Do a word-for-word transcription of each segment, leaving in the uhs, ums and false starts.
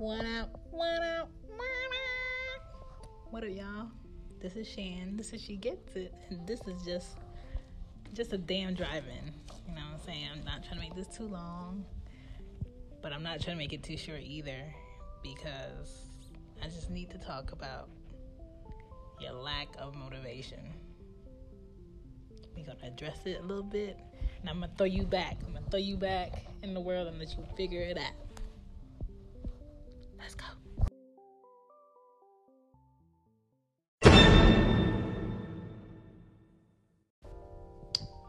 What up? What up? What up, y'all? This is Shan. This is She Gets It. And this is just just a damn drive-in. You know what I'm saying? I'm not trying to make this too long, but I'm not trying to make it too short either, because I just need to talk about your lack of motivation. We're going to address it a little bit, and I'm going to throw you back. I'm going to throw you back in the world and let you figure it out. Let's go.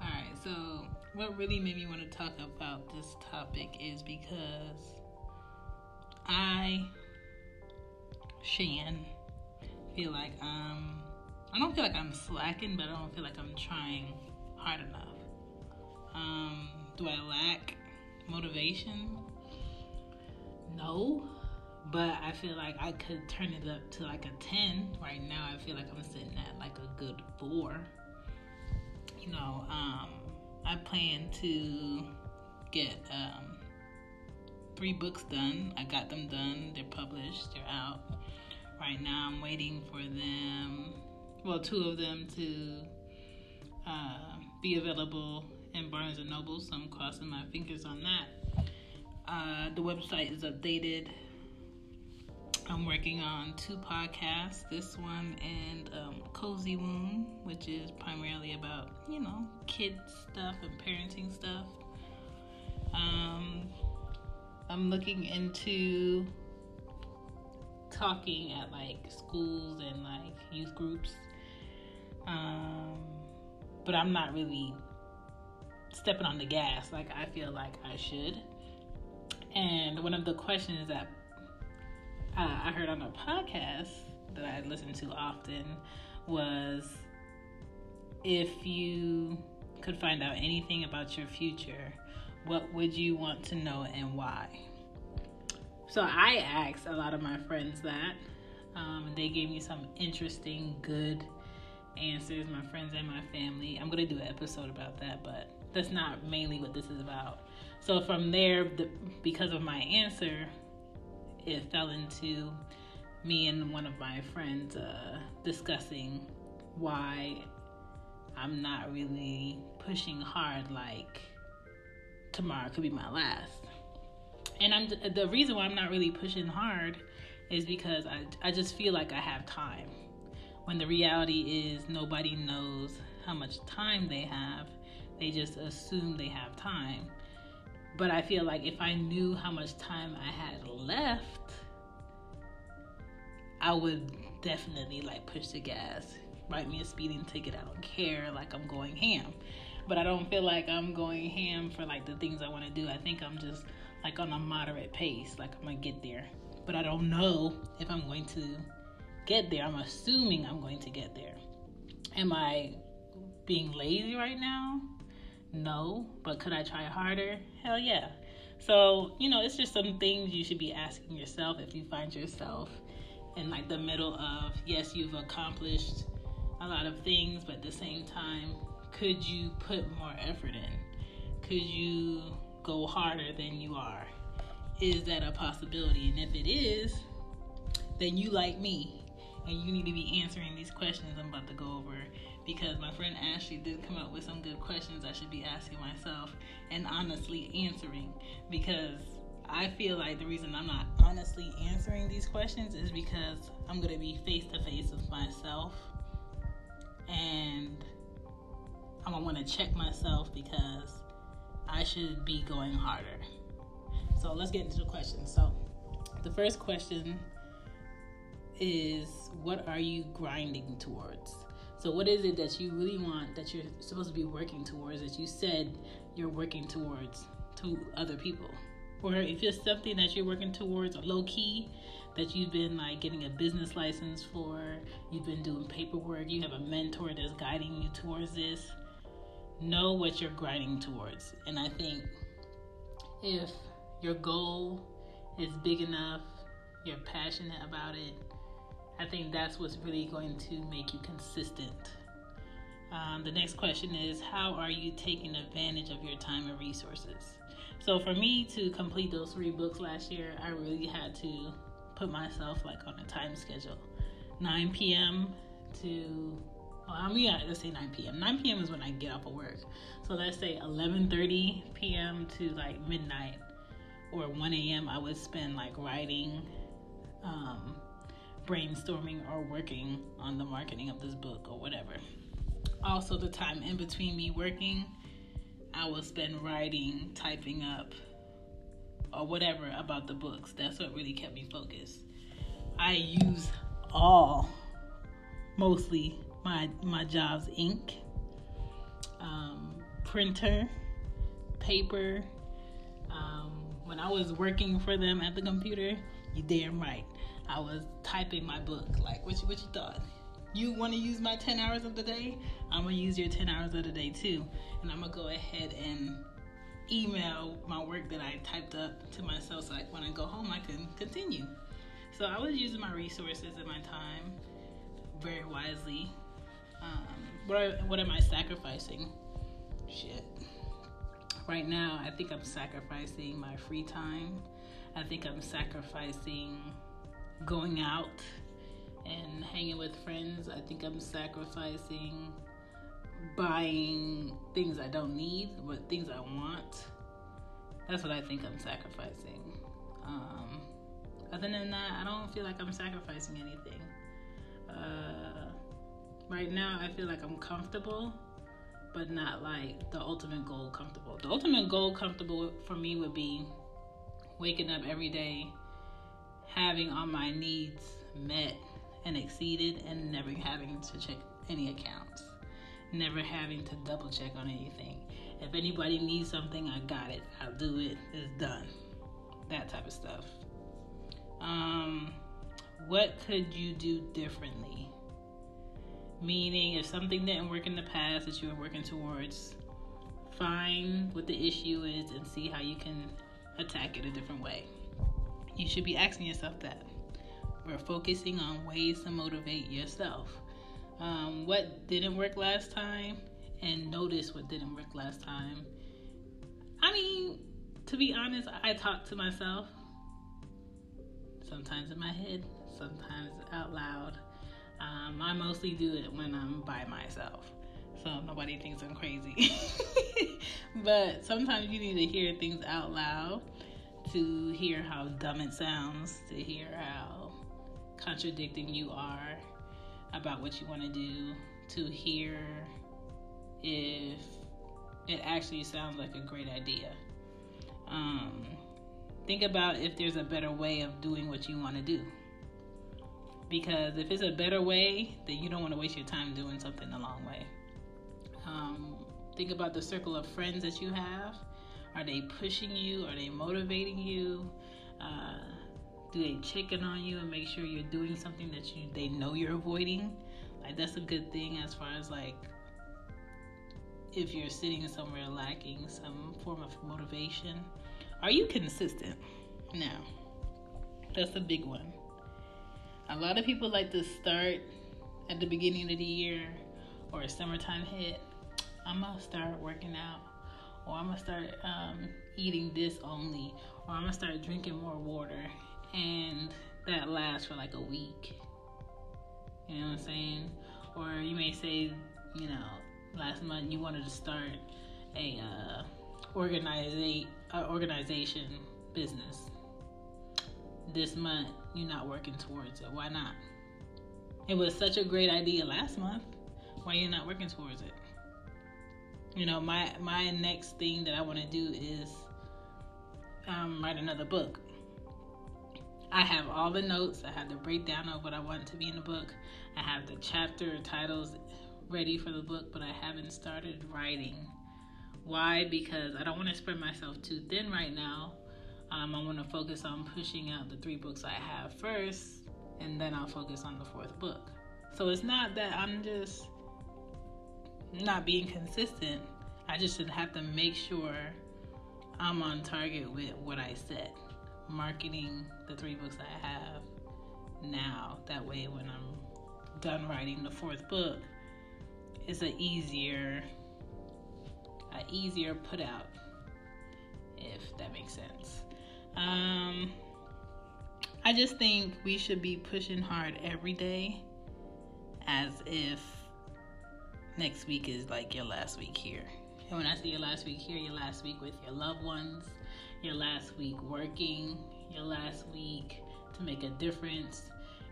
Alright, so what really made me want to talk about this topic is because I, Shan, feel like I'm... I don't feel like I'm slacking, but I don't feel like I'm trying hard enough. Um, do I lack motivation? No, but I feel like I could turn it up to like a ten. Right now, I feel like I'm sitting at like a good four. You know, um, I plan to get um, three books done. I got them done. They're published. They're out. Right now, I'm waiting for them... well, two of them to uh, be available in Barnes and Noble, so I'm crossing my fingers on that. Uh, the website is updated. I'm working on two podcasts, this one and um, Cozy Womb, which is primarily about, you know, kid stuff and parenting stuff. Um, I'm looking into talking at like schools and like youth groups. Um, but I'm not really stepping on the gas like I feel like I should. And one of the questions that uh, I heard on a podcast that I listen to often was, if you could find out anything about your future, what would you want to know and why? So I asked a lot of my friends that, um, and they gave me some interesting, good answers, my friends and my family. I'm going to do an episode about that, but that's not mainly what this is about. So from there, the, because of my answer, it fell into me and one of my friends uh, discussing why I'm not really pushing hard, like tomorrow could be my last. And I'm, the reason why I'm not really pushing hard is because I, I just feel like I have time. When the reality is nobody knows how much time they have. They just assume they have time. But I feel like if I knew how much time I had left, I would definitely like push the gas. Write me a speeding ticket. I don't care. Like, I'm going ham. But I don't feel like I'm going ham for like the things I want to do. I think I'm just... like on a moderate pace, like I'm gonna get there. But I don't know if I'm going to get there. I'm assuming I'm going to get there. Am I being lazy right now? No, but could I try harder? Hell yeah. So, you know, it's just some things you should be asking yourself if you find yourself in like the middle of, yes, you've accomplished a lot of things, but at the same time, could you put more effort in? Could you go harder than you are? Is that a possibility? And if it is, then you like me and you need to be answering these questions I'm about to go over, because my friend Ashley did come up with some good questions I should be asking myself and honestly answering, because I feel like the reason I'm not honestly answering these questions is because I'm going to be face to face with myself, and I'm going to want to check myself because I should be going harder. So let's get into the questions. So the first question is, what are you grinding towards? So what is it that you really want, that you're supposed to be working towards, that you said you're working towards to other people? Or if it's something that you're working towards low-key, that you've been like getting a business license for, you've been doing paperwork, you have a mentor that's guiding you towards this, know what you're grinding towards. And I think if your goal is big enough, you're passionate about it, I think that's what's really going to make you consistent. Um, the next question is, how are you taking advantage of your time and resources? So for me to complete those three books last year, I really had to put myself like on a time schedule. nine p.m. to, well, I mean, yeah, let's say nine p.m. nine p.m. is when I get off of work. So let's say eleven thirty p.m. to like midnight or one a.m. I would spend like writing, um, brainstorming, or working on the marketing of this book or whatever. Also, the time in between me working, I will spend writing, typing up, or whatever about the books. That's what really kept me focused. I use all, mostly my my job's ink, um, printer, paper. Um, when I was working for them at the computer, you damn right, I was typing my book. Like, what you what you thought? You want to use my ten hours of the day? I'm going to use your ten hours of the day too. And I'm going to go ahead and email my work that I typed up to myself so like when I go home I can continue. So I was using my resources and my time very wisely. Um, what, are, what am I sacrificing? Shit. Right now, I think I'm sacrificing my free time. I think I'm sacrificing going out and hanging with friends. I think I'm sacrificing buying things I don't need, but things I want. That's what I think I'm sacrificing. Um, other than that, I don't feel like I'm sacrificing anything. Uh, right now, I feel like I'm comfortable, but not like the ultimate goal comfortable. The ultimate goal comfortable for me would be waking up every day, having all my needs met and exceeded, and never having to check any accounts, never having to double check on anything. If anybody needs something, I got it, I'll do it, it's done. That type of stuff. Um, what could you do differently? Meaning, if something didn't work in the past that you were working towards, find what the issue is and see how you can attack it a different way. You should be asking yourself that. We're focusing on ways to motivate yourself. Um, what didn't work last time, and notice what didn't work last time. I mean, to be honest, I talk to myself. Sometimes in my head, sometimes out loud. Um, I mostly do it when I'm by myself, so nobody thinks I'm crazy. But sometimes you need to hear things out loud, to hear how dumb it sounds, to hear how contradicting you are about what you want to do, to hear if it actually sounds like a great idea. Um, think about if there's a better way of doing what you want to do. Because if it's a better way, then you don't want to waste your time doing something the long way. Um, think about the circle of friends that you have. Are they pushing you? Are they motivating you? Uh, do they check in on you and make sure you're doing something that you they know you're avoiding? Like, that's a good thing as far as, like, if you're sitting somewhere lacking some form of motivation. Are you consistent? No. That's a big one. A lot of people like to start at the beginning of the year or summertime hit. I'm going to start working out. Or I'm going to start um, eating this only. Or I'm going to start drinking more water. And that lasts for like a week. You know what I'm saying? Or you may say, you know, last month you wanted to start a uh, organize, uh, organization business. This month, you're not working towards it. Why not? It was such a great idea last month. Why are you not working towards it? You know, my, my next thing that I want to do is um, write another book. I have all the notes. I have the breakdown of what I want to be in the book. I have the chapter titles ready for the book, but I haven't started writing. Why? Because I don't want to spread myself too thin right now. Um, I want to focus on pushing out the three books I have first, and then I'll focus on the fourth book. So it's not that I'm just not being consistent. I just should have to make sure I'm on target with what I said. Marketing the three books I have now. That way when I'm done writing the fourth book, it's an easier, an easier put out, if that makes sense. Um, I just think we should be pushing hard every day as if next week is like your last week here. And when I say your last week here, your last week with your loved ones, your last week working, your last week to make a difference,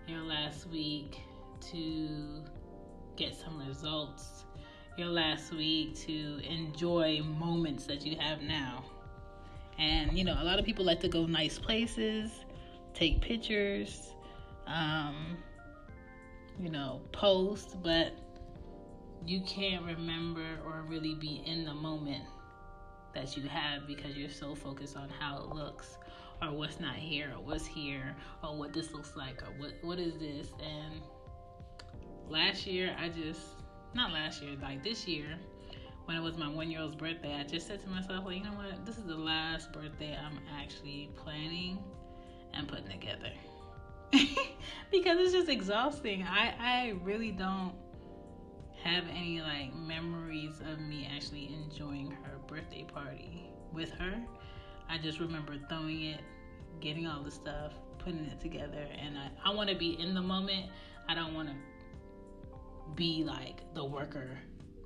your last week to get some results, your last week to enjoy moments that you have now. And, you know, a lot of people like to go nice places, take pictures, um, you know, post, but you can't remember or really be in the moment that you have because you're so focused on how it looks or what's not here or what's here or what this looks like or what what is this. And last year, I just, not last year, like this year, when it was my one-year-old's birthday, I just said to myself, well, you know what? This is the last birthday I'm actually planning and putting together. Because it's just exhausting. I, I really don't have any, like, memories of me actually enjoying her birthday party with her. I just remember throwing it, getting all the stuff, putting it together. And I, I want to be in the moment. I don't want to be, like, the worker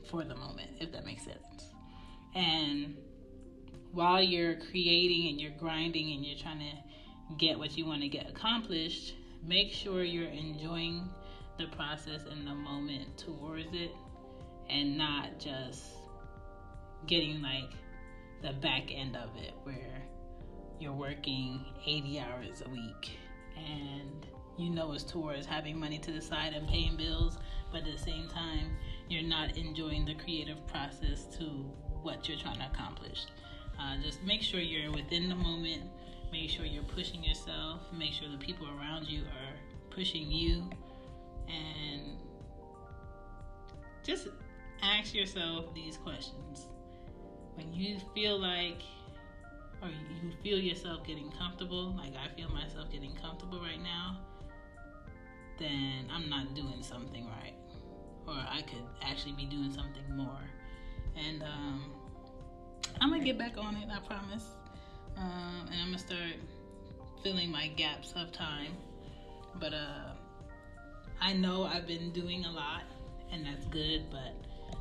for the moment, if that makes sense. And while you're creating and you're grinding and you're trying to get what you want to get accomplished, make sure you're enjoying the process and the moment towards it, and not just getting like the back end of it where you're working eighty hours a week and you know it's towards having money to the side and paying bills, but at the same time you're not enjoying the creative process to what you're trying to accomplish. Uh, just make sure you're within the moment. Make sure you're pushing yourself. Make sure the people around you are pushing you. And just ask yourself these questions. When you feel like, or you feel yourself getting comfortable, like I feel myself getting comfortable right now, then I'm not doing something right. Or I could actually be doing something more. And um, I'm going to get back on it, I promise. Um, and I'm going to start filling my gaps of time. But uh, I know I've been doing a lot, and that's good, but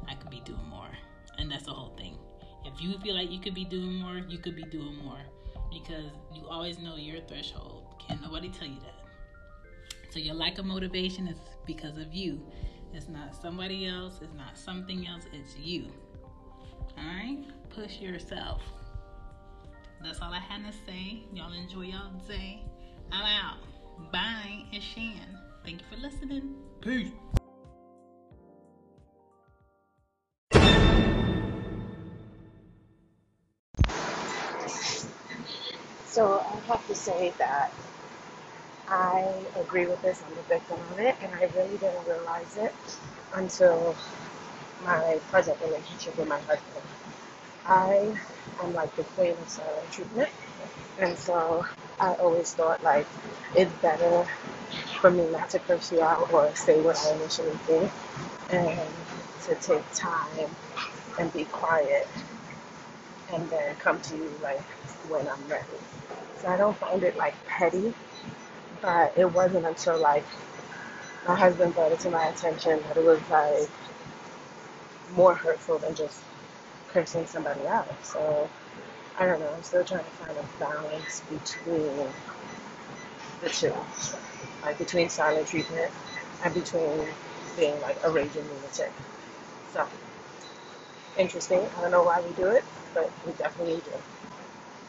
I could be doing more. And that's the whole thing. If you feel like you could be doing more, you could be doing more. Because you always know your threshold. Can't nobody tell you that. So your lack of motivation is because of you. It's not somebody else. It's not something else. It's you. All right? Push yourself. That's all I had to say. Y'all enjoy y'all day. I'm out. Bye. It's Shan. Thank you for listening. Peace. So I have to say that I agree with this. I'm the victim of it, and I really didn't realize it until my present relationship with my husband. I am like the queen of silent treatment, and so I always thought like it's better for me not to pursue out or say what I initially think, and to take time and be quiet, and then come to you like when I'm ready. So I don't find it like petty. But it wasn't until like my husband brought it to my attention that it was like more hurtful than just cursing somebody out. So I don't know, I'm still trying to find a balance between the two. Like between silent treatment and between being like a raging lunatic. So interesting. I don't know why we do it, but we definitely do.